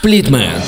Сплитмен.